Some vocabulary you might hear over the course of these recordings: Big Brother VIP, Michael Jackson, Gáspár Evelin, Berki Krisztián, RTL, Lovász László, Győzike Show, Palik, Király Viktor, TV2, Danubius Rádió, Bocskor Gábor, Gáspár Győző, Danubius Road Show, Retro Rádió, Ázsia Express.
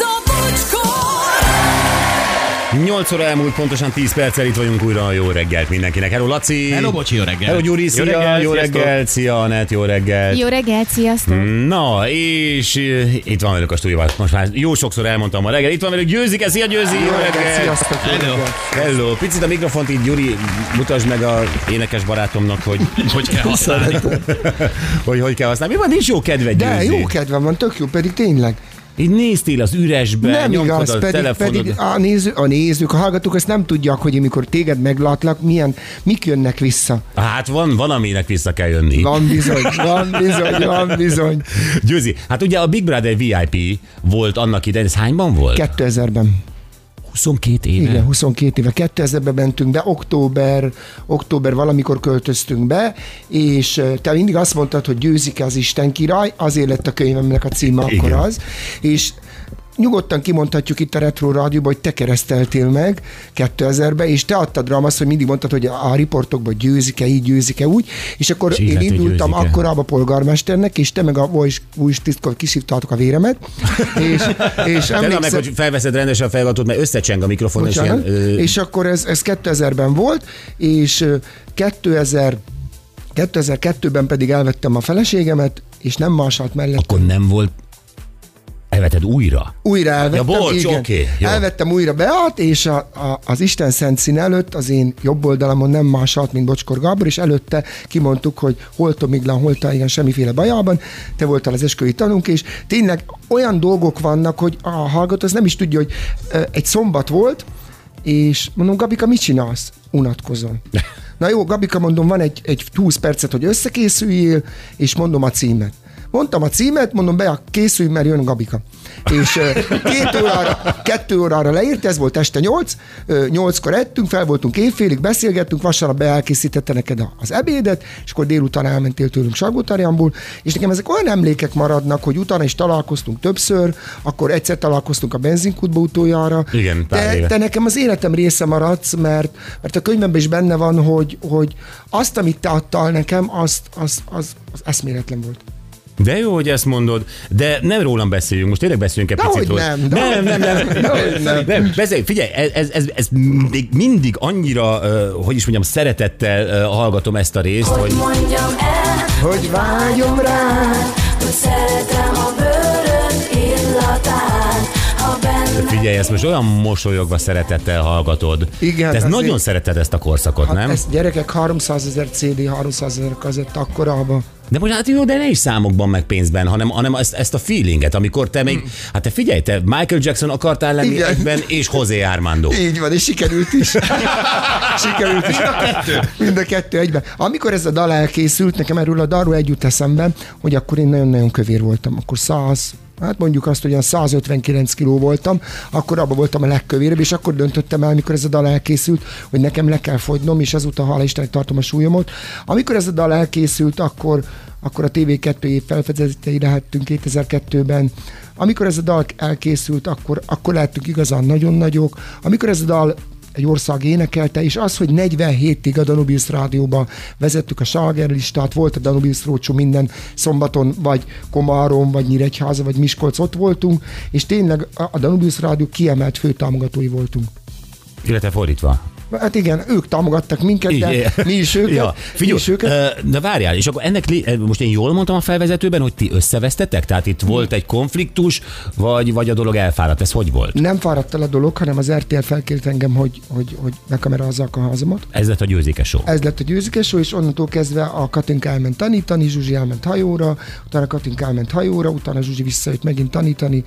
a Bocskor! 8 óra elmúlt, pontosan 10 perccel itt vagyunk újra. Jó reggelt mindenkinek. Hello Laci! Hello Bocsi, jó reggelt! Hello Gyuri, jó reggelt! Jó reggelt, szia Anett, jó reggelt! Jó reggelt, sziasztok! Na, és itt van velük a stúdióban. Most már jó sokszor elmondtam a reggel. Itt van velük Győzike, szia Győzi! Jó reggelt, sziasztok! Hello! Hello! Picit a mikrofont így, Gyuri, mutasd meg a énekes barátomnak, hogy hogy kell használni. hogy kell használni. Mi van, nincs jó kedved, Győzi? De jó kedvem van, tök jó, pedig tényleg. Így néztél az üresbe, nem nyomtad igaz, a telefonod. Pedig a hallgatók azt nem tudják, hogy amikor téged meglátlak, mik jönnek vissza. Hát van, aminek vissza kell jönni. Van bizony. Győzi, hát ugye a Big Brother VIP volt annak idején, ez hányban volt? 2000-ben. 22 éve? Igen, 22 éve. 2000-ben mentünk be, október valamikor költöztünk be, és te mindig azt mondtad, hogy Győzike az Isten király, azért lett a könyvemnek a címe akkor az, és nyugodtan kimondhatjuk itt a Retro Rádióban, hogy te kereszteltél meg 2000-ben, és te adtad rám azt, hogy mindig mondtad, hogy a riportokban Győzike, így Győzike, úgy, és akkor én indultam akkor abba a polgármesternek, és te meg a új tisztkor kisívtátok a véremet, és emlékszem... meg, hogy felveszed rendesen a feladatot, mert összecseng a mikrofon, bocsánat, és ilyen... És akkor ez 2000-ben volt, és 2002-ben pedig elvettem a feleségemet, és nem marsált mellett. Akkor nem volt... Elvetted újra? Újra elvettem, ja, okay, elvettem újra Beát, és az Isten szent szín előtt az én jobb oldalamon nem más állt, mint Bocskor Gábor, és előtte kimondtuk, hogy holtomiglan, semmiféle bajában, te voltál az esküvői tanunk, és tényleg olyan dolgok vannak, hogy a hallgató az nem is tudja, hogy egy szombat volt, és mondom, Gabika, mit csinálsz? Unatkozom. Na jó, Gabika, mondom, van egy 20 percet, hogy összekészüljél, és mondom a címet. Mondtam a címet, mondom, Bea, készülj, mert jön Gabika. És 2 órára leírt, ez volt este 8, 8-kor ettünk, fel voltunk éjfélig, beszélgettünk, vasárnap Bea elkészítette neked az ebédet, és akkor délután elmentél tőlünk Salgótarjánból, és nekem ezek olyan emlékek maradnak, hogy utána is találkoztunk többször, akkor egyszer találkoztunk a benzinkútba utoljára. Igen, te nekem az életem része maradsz, mert a könyvemben is benne van, hogy azt, amit te adtál nekem, az eszméletlen volt. De jó, hogy ezt mondod, de nem rólam beszéljünk, most tényleg beszéljünk egy picit. Nem. Figyelj, ez még mindig annyira, hogy is mondjam, szeretettel hallgatom ezt a részt, hogy mondjam el, hogy vágyom rád, hogy szeretem a bőröd illatát. Figyelj, ezt most olyan mosolyogva szeretettel hallgatod. Igen. Te ezt nagyon szereted, ezt a korszakot, hát nem? Ezt gyerekek 300,000 CD, 300,000 kazett akkorában. De most hát jó, de ne is számokban meg pénzben, hanem ezt a feelinget, amikor te még, hát te figyelj, te Michael Jackson akartál lenni, igen, egyben, és José Armando. Így van, és sikerült is. Mind a kettő egyben. Amikor ez a dal elkészült, nekem erről a dalról együtt eszembe, hogy akkor én nagyon-nagyon kövér voltam, akkor 100... Hát mondjuk azt, hogy olyan 159 kiló voltam, akkor abban voltam a legkövérebb, és akkor döntöttem el, amikor ez a dal elkészült, hogy nekem le kell fogynom, és ezúttal, hála Istennek, tartom a súlyomot. Amikor ez a dal elkészült, akkor a TV2 év felfedezettei lehettünk 2002-ben. Amikor ez a dal elkészült, akkor lehettünk igazán nagyon nagyok. Amikor ez a dal egy ország énekelte, és az, hogy 47-ig a Danubius Rádióban vezettük a slágerlistát, volt a Danubius Road Show minden szombaton, vagy Komárom, vagy Nyíregyháza, vagy Miskolc, ott voltunk, és tényleg a Danubius Rádió kiemelt főtámogatói voltunk. Illetve fordítva. Hát igen, ők támogattak minket, de mi is őket. Ja. Figyelj, de várjál, és akkor ennek, most én jól mondtam a felvezetőben, hogy ti összevesztetek? Tehát itt volt egy konfliktus, vagy a dolog elfáradt? Ez hogy volt? Nem fáradt el a dolog, hanem az RTL felkért engem, hogy bekamerázzák a házamat. Ez lett a Győzike Show. És onnantól kezdve a Katinka elment tanítani, Zsuzsi elment hajóra, utána Katinka elment hajóra, utána Zsuzsi visszajött megint tanítani,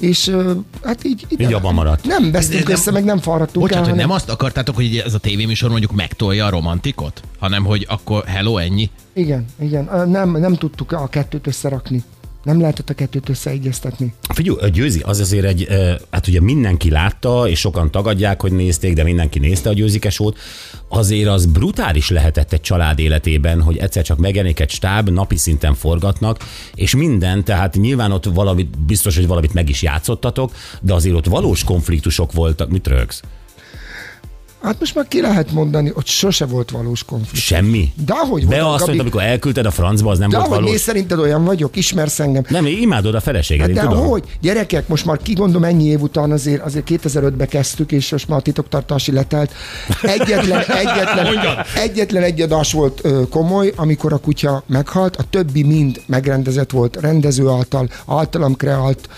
és hát így abban maradt. Nem vesztünk össze, meg nem fáradtunk. Bocsánat, hogy nem azt akartátok, hogy ez a tévéműsor mondjuk megtolja a romantikot, hanem hogy akkor hello, ennyi. Igen. Nem tudtuk a kettőt összerakni. Nem lehetett a kettőt összeegyeztetni. Figyelj, Győzi, az azért egy, hát ugye mindenki látta, és sokan tagadják, hogy nézték, de mindenki nézte a Győzike Show-t. Azért az brutális lehetett egy család életében, hogy egyszer csak megjelenik egy stáb, napi szinten forgatnak, és minden, tehát nyilván ott biztos, hogy valamit meg is játszottatok, de azért ott valós konfliktusok voltak. Mit rögsz? Hát most már ki lehet mondani, hogy sose volt valós konfliktus. Semmi? De ahogy volt. De azt mondta, amikor elküldted a francba, az nem de volt valós. De ahogy szerinted olyan vagyok, ismersz engem. Nem, én imádod a feleséged, hát én tudom. De ahogy, gyerekek, most már kigondolom ennyi év után, azért 2005-ben kezdtük, és most már a titoktartási letelt. Egyetlen egy adás volt komoly, amikor a kutya meghalt, a többi mind megrendezett volt rendező által, általam kreált,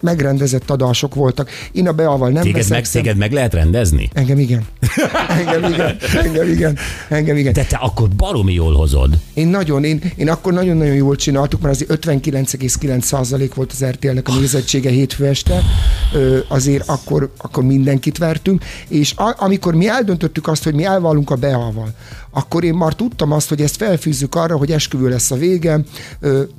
megrendezett adások voltak. Én a Beával nem veszekszem. Téged meg lehet rendezni? Engem igen. Engem igen. De te akkor baromi jól hozod. Én akkor nagyon-nagyon jól csináltuk, mert azért 59,9% volt az RTL-nek a nézettsége hétfő este. Azért akkor mindenkit vertünk, és amikor mi eldöntöttük azt, hogy mi elválunk a Beával, akkor én már tudtam azt, hogy ezt felfűzzük arra, hogy esküvő lesz a vége,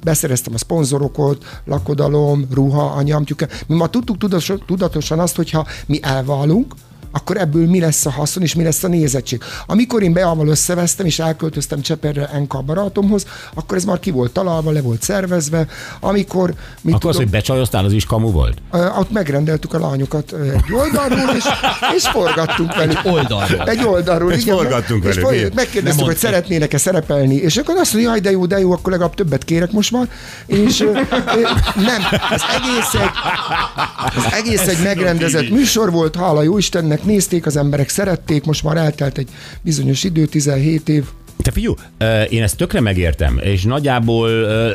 beszereztem a szponzorokat, lakodalom, ruha, anyámtyúka. Mi már tudtuk tudatosan azt, hogyha mi elválunk, akkor ebből mi lesz a haszon, és mi lesz a nézettség. Amikor én Beával összevesztem, és elköltöztem Cseperre Enka barátomhoz, akkor ez már ki volt találva, le volt szervezve. Akkor az, hogy becsajoztál, az is kamu volt? Ott megrendeltük a lányokat egy oldalról, és forgattunk velük. Egy oldalról. És igen, forgattunk velük. Megkérdeztük, hogy szeretnének-e szerepelni, és akkor azt mondja, jaj, de jó, akkor legalább többet kérek most már. És nem, az egész egy megrendezett műsor volt, hála jó Istennek, nézték, az emberek szerették, most már eltelt egy bizonyos idő, 17 év. Te figyelj, én ezt tökre megértem, és nagyjából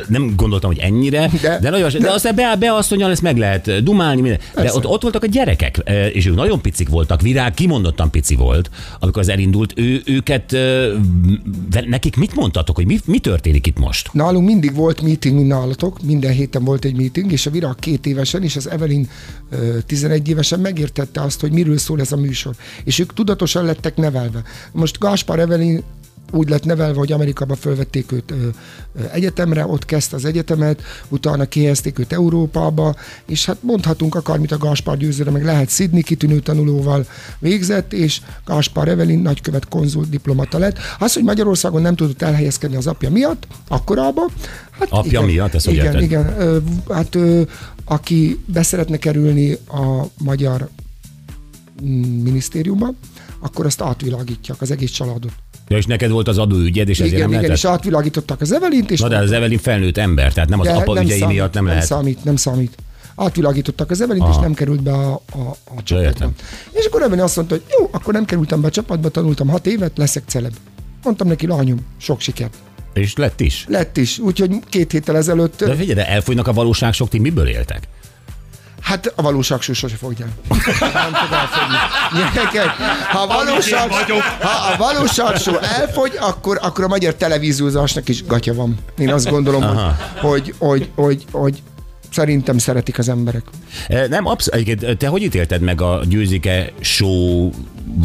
nem gondoltam, hogy ennyire, de aztán beasszonyal ezt meg lehet dumálni, minden. De ott voltak a gyerekek, és ők nagyon picik voltak, Virág kimondottan pici volt, amikor az elindult, őket, nekik mit mondtatok, hogy mi történik itt most? Nálunk mindig volt meeting, mint nálatok, minden héten volt egy meeting, és a Virág 2 évesen, és az Evelin 11 évesen megértette azt, hogy miről szól ez a műsor, és ők tudatosan lettek nevelve. Most Gáspár Evelin úgy lett nevelve, hogy Amerikában fölvették őt egyetemre, ott kezdte az egyetemet, utána kihelyezték őt Európába, és hát mondhatunk akármit a Gáspár Győzőre, meg lehet Sydney, kitűnő tanulóval végzett, és Gáspár Evelin nagykövet konzul diplomata lett. Az, hogy Magyarországon nem tudott elhelyezkedni az apja miatt, akkorában. Hát apja igen, miatt, ezt igen. Hát aki beszeretne kerülni a magyar minisztériumba, akkor azt átvilágítják, az egész családot. Ja, és neked volt az adóügyed, és ezért nem lehetett. És átvilágították az Evelint. És na, de az Evelin felnőtt ember, tehát nem az apa ügyei miatt nem lehet. Nem számít. Átvilágítottak az Evelint, és nem került be a csapatba. És akkor Evelin azt mondta, hogy jó, akkor nem kerültem be a csapatba, tanultam 6 évet, leszek celeb. Mondtam neki, lányom, sok sikert. És lett is? Lett is, úgyhogy 2 héttel ezelőtt... De figyelj, de elfogynak a valóság sok, ti miből éltek? Hát a valóság sose fogja. Nem tud elfogyni. Gyerekek, ha a valóság só elfogy, akkor a magyar televíziózásnak is gatya van. Én azt gondolom, hogy szerintem szeretik az emberek. Nem, abszolút. Te hogy ítélted meg a Győzike Show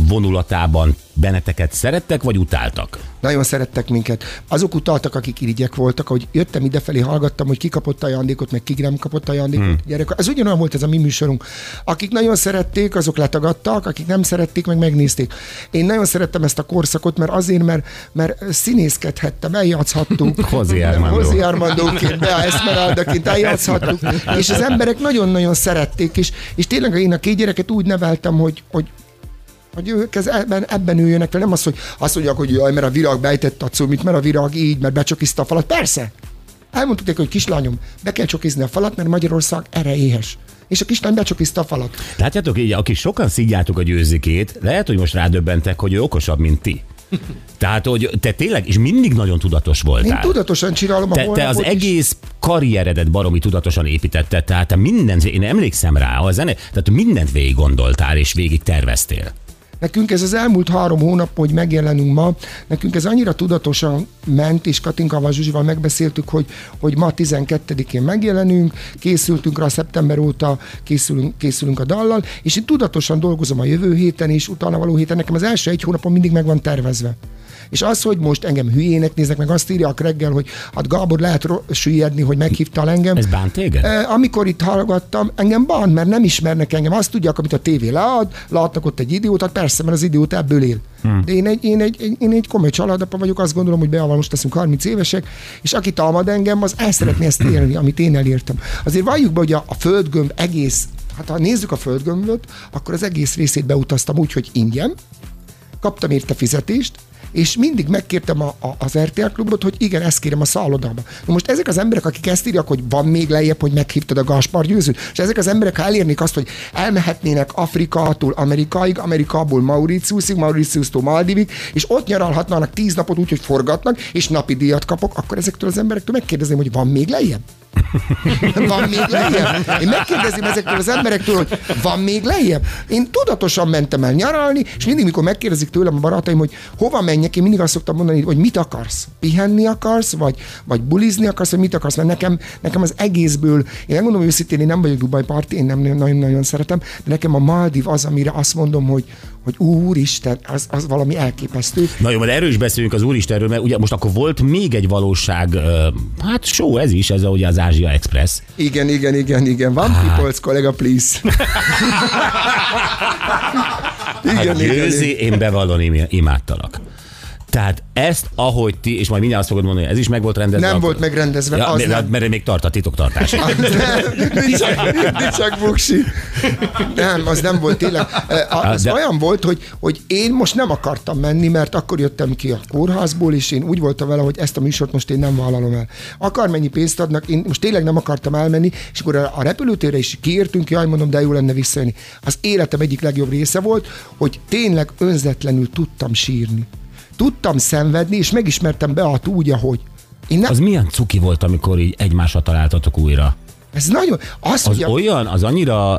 vonulatában? Benneteket szerettek, vagy utáltak? Nagyon szerettek minket. Azok utáltak, akik irigyek voltak, hogy jöttem idefelé, hallgattam, hogy ki kapott ajándékot, meg ki nem kapott ajándékot. Gyerek, ez ugyanolyan volt ez a mi műsorunk. Akik nagyon szerették, azok letagadtak, akik nem szerették, meg megnézték. Én nagyon szerettem ezt a korszakot, mert színészkedhettem, eljátszhattuk. Hozi Armandóként, Bea Esmeraldaként eljátszhattuk, és az emberek nagyon-nagyon szerették, és tényleg én a 2 gyereket úgy neveltem, hogy ők ebben üljönek vele, nem az, hogy azt mondják, hogy jaj, mert a Virág beejtett a cumit, mert a Virág így, mert becsokizta a falat. Persze! Elmondtuk neki, hogy kislányom, be kell csokizni a falat, mert Magyarország erre éhes. És a kislány becsokizta a falat. Látjátok, így, aki sokan szidjátok a Győzikét, lehet, hogy most rádöbbentek, hogy ő okosabb, mint ti. Tehát, hogy te tényleg, és mindig nagyon tudatos voltál. Én tudatosan csinálom a holnapot. Te az egész karrieredet baromi tudatosan építetted, tehát te mindent, én emlékszem rá, tehát mindent végig gondoltál és végig terveztél. Nekünk ez az elmúlt 3 hónap, hogy megjelenünk ma, nekünk ez annyira tudatosan ment, és Katinkával, Zsuzsival megbeszéltük, hogy ma 12-én megjelenünk, készültünk rá, szeptember óta készülünk a dallal, és én tudatosan dolgozom a jövő héten, és utána való héten nekem az első 1 hónapon mindig meg van tervezve. És az, hogy most engem hülyének néznek, meg azt írják reggel, hogy hát Gábor, lehet süllyedni, hogy meghívtál engem. Ez bánt téged? Amikor itt hallgattam, engem bánt, mert nem ismernek engem. Azt tudják, amit a tévé látnak ott egy idiótát, persze, mert az idióta ebből él. De én egy komoly családapa vagyok, azt gondolom, hogy Beával most leszünk 30 évesek, és aki támad engem, az el szeretné ezt élni, amit én elértem. Azért valljuk be, hogy a földgömb egész Hát ha nézzük a földgömböt, akkor az egész részét beutaztam úgy, hogy ingyen, kaptam érte fizetést, és mindig megkértem az RTL klubot, hogy igen, ezt kérem a szállodába. Most ezek az emberek, akik ezt írják, hogy van még lejjebb, hogy meghívtad a Gáspár Győzőt, és ezek az emberek, ha elérnék azt, hogy elmehetnének Afrikától Amerikáig, Amerikából Mauritiusig, Mauritiustól Maldivig, és ott nyaralhatnának 10 napot úgy, hogy forgatnak, és napi díjat kapok, akkor ezektől az emberektől megkérdezném, hogy van még lejjebb? Van még lejjebb? Én megkérdezem ezektől az emberektől, hogy van még lejjebb? Én tudatosan mentem el nyaralni, és mindig, mikor megkérdezik tőlem a barátaim, hogy hova menjek, én mindig azt szoktam mondani, hogy mit akarsz? Pihenni akarsz, vagy bulizni akarsz, vagy mit akarsz? Mert nekem az egészből, én megmondom őszintén, én nem vagyok Dubai parti, én nem nagyon-nagyon szeretem, de nekem a Maldív az, amire azt mondom, hogy úristen, az valami elképesztő. Na jó, de erről is beszélünk, az úristenről, mert ugye most akkor volt még egy valóság, hát show ez is, ez ugye az Ázsia Express. Igen. Van people's kollega, please. Hát Győzi, én bevallom, imádtalak. Tehát ezt, ahogy ti, és majd mindjárt azt fogod mondani, ez is meg volt rendezve. Nem volt megrendezve. Ja, mert még tart a titoktartás. nem, csak buksi. Nem, az nem volt tényleg. Az olyan volt, hogy én most nem akartam menni, mert akkor jöttem ki a kórházból, és én úgy voltam vele, hogy ezt a műsort most én nem vállalom el. Akármennyi pénzt adnak, én most tényleg nem akartam elmenni, és akkor a repülőtérre is kiértünk, jaj, mondom, de jó lenne visszajönni. Az életem egyik legjobb része volt, hogy tényleg önzetlenül tudtam sírni. Tudtam szenvedni, és megismertem Beat úgy, ahogy. Az milyen cuki volt, amikor így egymásra találtatok újra? Ez nagyon... Az annyira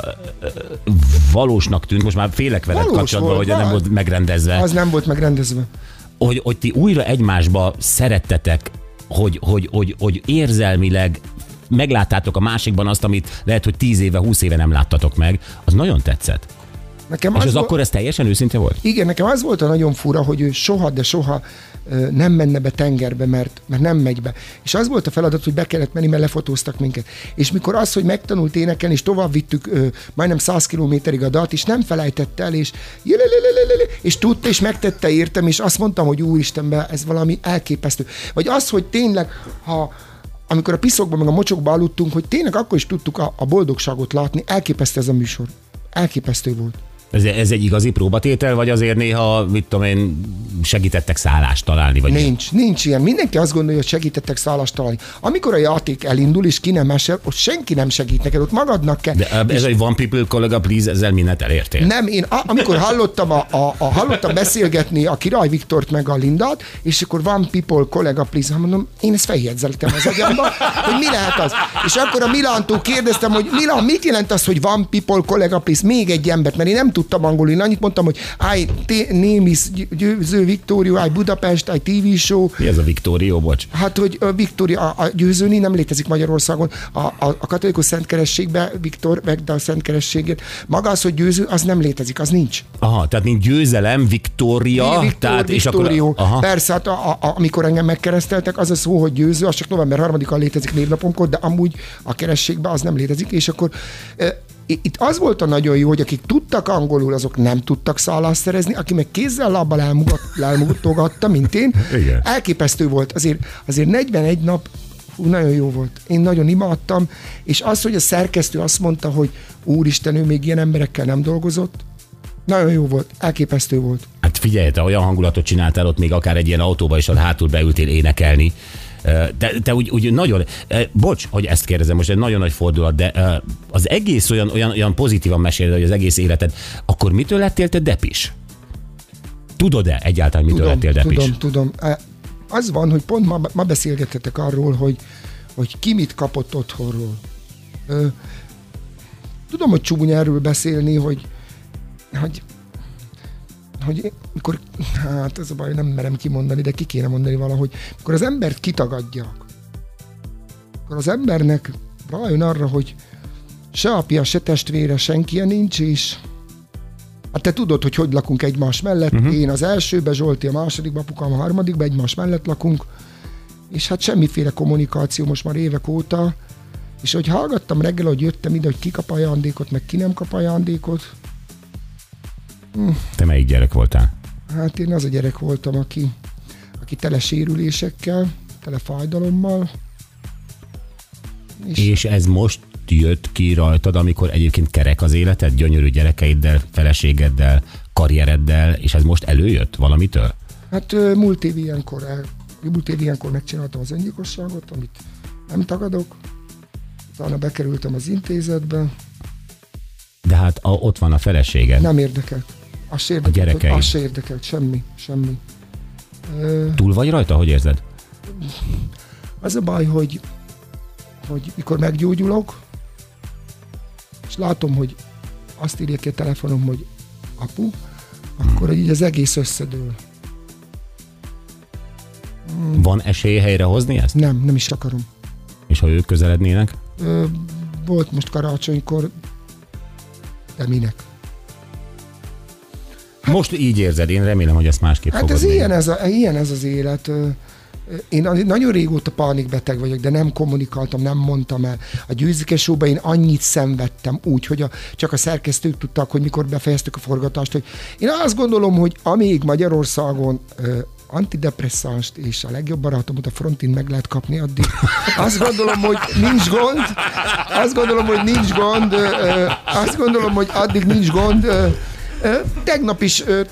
valósnak tűnt, most már félek veled kapcsolatban, hogy nem volt megrendezve. Az nem volt megrendezve. Hogy ti újra egymásba szerettetek, hogy érzelmileg megláttátok a másikban azt, amit lehet, hogy 10 éve, 20 éve nem láttatok meg. Az nagyon tetszett. Nekem és az akkor ez teljesen őszinte volt? Igen, nekem az volt a nagyon fura, hogy ő soha, de soha nem menne be tengerbe, mert nem megy be. És az volt a feladat, hogy be kellett menni, mert lefotóztak minket. És mikor az, hogy megtanult énekelni, és tovább vittük majdnem 100 kilométerig a dalt, és nem felejtett el, és tudta, és megtette, értem, és azt mondtam, hogy úristenben, ez valami elképesztő. Vagy az, hogy tényleg, amikor a piszokban, meg a mocsokban aludtunk, hogy tényleg akkor is tudtuk a boldogságot látni, elképesztő ez a műsor. Elképesztő volt. Ez egy igazi próbatétel, vagy azért néha, mit tudom én, segítettek szállást találni? Vagy nincs ilyen. Mindenki azt gondolja, hogy segítettek szállást találni. Amikor a játék elindul, és ki nem esel, ott senki nem segít neked, ott magadnak kell. De ez egy one people kollega, please, ezzel mindent elértél. Nem, én amikor hallottam, hallottam beszélgetni a Király Viktort meg a Lindát, és akkor one people kollega, please, mondom, én ezt feljegyzeltem az agyamba, hogy mi lehet az. És akkor a Milántól kérdeztem, hogy Milán, mit jelent az, hogy one people kollega, please, még egy embert, mert én nem tudtam angolul, én annyit mondtam, hogy Némis Győző Viktórió, Budapest, TV show. Mi ez a Viktórió, bocs? Hát, hogy Viktória, a Győzőni nem létezik Magyarországon. A katolikus szentkerességben Viktor vegd a szentkerességét. Maga az, hogy Győző, az nem létezik, az nincs. Aha, tehát nincs győzelem, Viktória. Viktórió. Persze, hát amikor engem megkereszteltek, az a szó, hogy Győző, az csak november 3-án létezik névnapomkor, de amúgy a kerességben az nem létezik, és akkor... Itt az volt a nagyon jó, hogy akik tudtak angolul, azok nem tudtak szállást szerezni, aki meg kézzel-lábbal elmutogatta, mint én. Igen. Elképesztő volt. Azért 41 nap nagyon jó volt. Én nagyon imádtam, és az, hogy a szerkesztő azt mondta, hogy úristen, ő még ilyen emberekkel nem dolgozott, nagyon jó volt, elképesztő volt. Hát figyelj, te olyan hangulatot csináltál ott, még akár egy ilyen autóba is, hátul beültél énekelni. Te úgy nagyon, bocs, hogy ezt kérdezem, most egy nagyon nagy fordulat, de az egész olyan pozitívan meséled, hogy az egész életed, akkor mitől lettél te depis? Tudod-e egyáltalán, mitől lettél depis? Tudom. Az van, hogy pont ma beszélgetetek arról, hogy ki mit kapott otthonról. Tudom, hogy csúnya erről beszélni, hogy mikor, hát ez a baj, nem merem kimondani, de ki kéne mondani valahogy, mikor az embert kitagadják, akkor az embernek rájön arra, hogy se apja, se testvére, senki nincs, és hát te tudod, hogy lakunk egymás mellett, én az elsőbe, Zsolti a másodikba, apukám a harmadikba, egymás mellett lakunk, és hát semmiféle kommunikáció most már évek óta, és hogy hallgattam reggel, hogy jöttem ide, hogy ki kap ajándékot, meg ki nem kap ajándékot. Te melyik gyerek voltál? Hát én az a gyerek voltam, aki tele sérülésekkel, tele fájdalommal. És ez most jött ki rajtad, amikor egyébként kerek az életed, gyönyörű gyerekeiddel, feleségeddel, karriereddel, és ez most előjött valamitől? Hát múlt év ilyenkor megcsináltam az öngyilkosságot, amit nem tagadok, utána bekerültem az intézetbe. De hát ott van a feleséged. Nem érdekelt. Az se érdekelt, semmi. Túl vagy rajta, hogy érzed? Az a baj, hogy mikor meggyógyulok, és látom, hogy azt írják ki a telefonom, hogy apu, akkor így az egész összedől. Van esély helyrehozni ezt? Nem is akarom. És ha ők közelednének? Volt most karácsonykor, de minek? Hát, most így érzed, én remélem, hogy ezt másképp fogod. Hát ez ilyen ez az élet. Én nagyon régóta pánikbeteg vagyok, de nem kommunikáltam, nem mondtam el. A Győzike Show-ban én annyit szenvedtem úgy, hogy csak a szerkesztők tudták, hogy mikor befejeztük a forgatást, hogy én azt gondolom, hogy amíg Magyarországon antidepresszánst és a legjobb barátomot a frontin meg lehet kapni, addig azt gondolom, hogy nincs gond.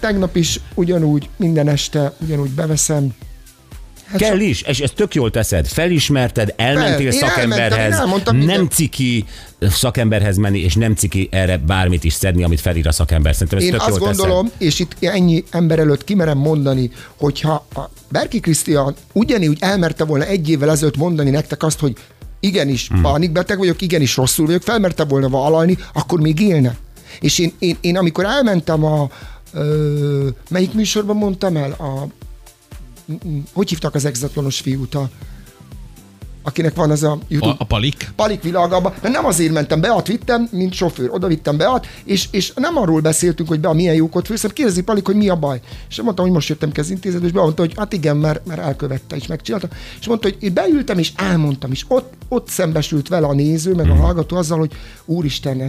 Tegnap is ugyanúgy minden este ugyanúgy beveszem. Hát kell is, és ezt tök jól teszed. Felismerted, elmentél szakemberhez, nem ciki szakemberhez menni, és nem ciki erre bármit is szedni, amit felír a szakember. Szerintem ezt tök jól teszed. Én azt gondolom, és itt ennyi ember előtt kimerem mondani, hogyha a Berki Krisztián ugyanígy elmerte volna egy évvel ezelőtt mondani nektek azt, hogy igenis pánikbeteg vagyok, igenis rosszul vagyok, felmerte volna vállalni, akkor még élne. És én amikor elmentem melyik műsorban mondtam el hogy hívtak az egzatlanos fiút, akinek van az a YouTube... A Palik? Palik világában. Nem azért mentem, Beat vittem, mint sofőr. Oda vittem Beat, és nem arról beszéltünk, hogy milyen jókot fősz, hanem kérdezi Palik, hogy mi a baj. És mondtam, hogy most jöttem ki az intézetbe, és mondta, hogy hát igen, mert elkövette, és megcsináltam. És mondta, hogy beültem, és elmondtam, és ott szembesült vele a néző, meg a hallgató azzal, hogy úristen,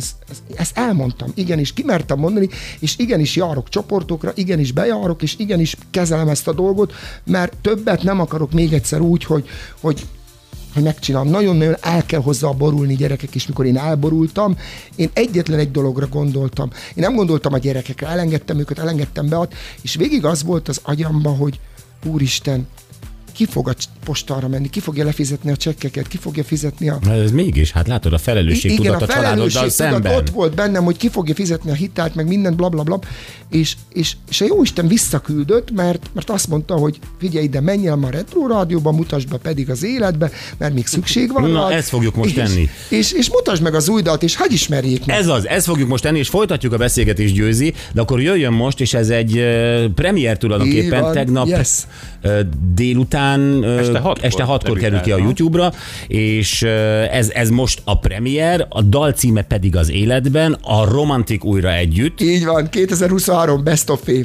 ezt elmondtam. Igenis, kimertem mondani, és igenis járok csoportokra, igenis bejárok, és igenis kezelem ezt a dolgot, mert többet nem akarok még egyszer úgy, hogy megcsinálom. Nagyon-nagyon el kell hozzá borulni, gyerekek, és mikor én elborultam, én egyetlen egy dologra gondoltam. Én nem gondoltam a gyerekekre, elengedtem őket, elengedtem Beat, és végig az volt az agyamban, hogy úristen, ki fog a postára menni, ki fogja lefizetni a csekkeket, ki fogja fizetni a... Ez mégis, hát látod, a felelősség tudat a családoddal szemben. Ott volt bennem, hogy ki fogja fizetni a hitelt, meg mindent, blablabla, és a jóisten visszaküldött, mert azt mondta, hogy figyelj ide, menj el ma a Retro Rádióba, mutasd be pedig az életbe, mert még szükség van. Na, ezt fogjuk most tenni. És mutasd meg az új dalt, és hadd ismerjék meg. Ezt fogjuk most tenni, és folytatjuk a beszélgetést, Győzi, de akkor jöjjön most, és ez egy premier tulajdonképpen tegnap délután. Este 6-kor kerül ki a YouTube-ra, és ez most a premier, a dal címe pedig az életben, a Romantik újra együtt. Így van, 2023 Best of Fave.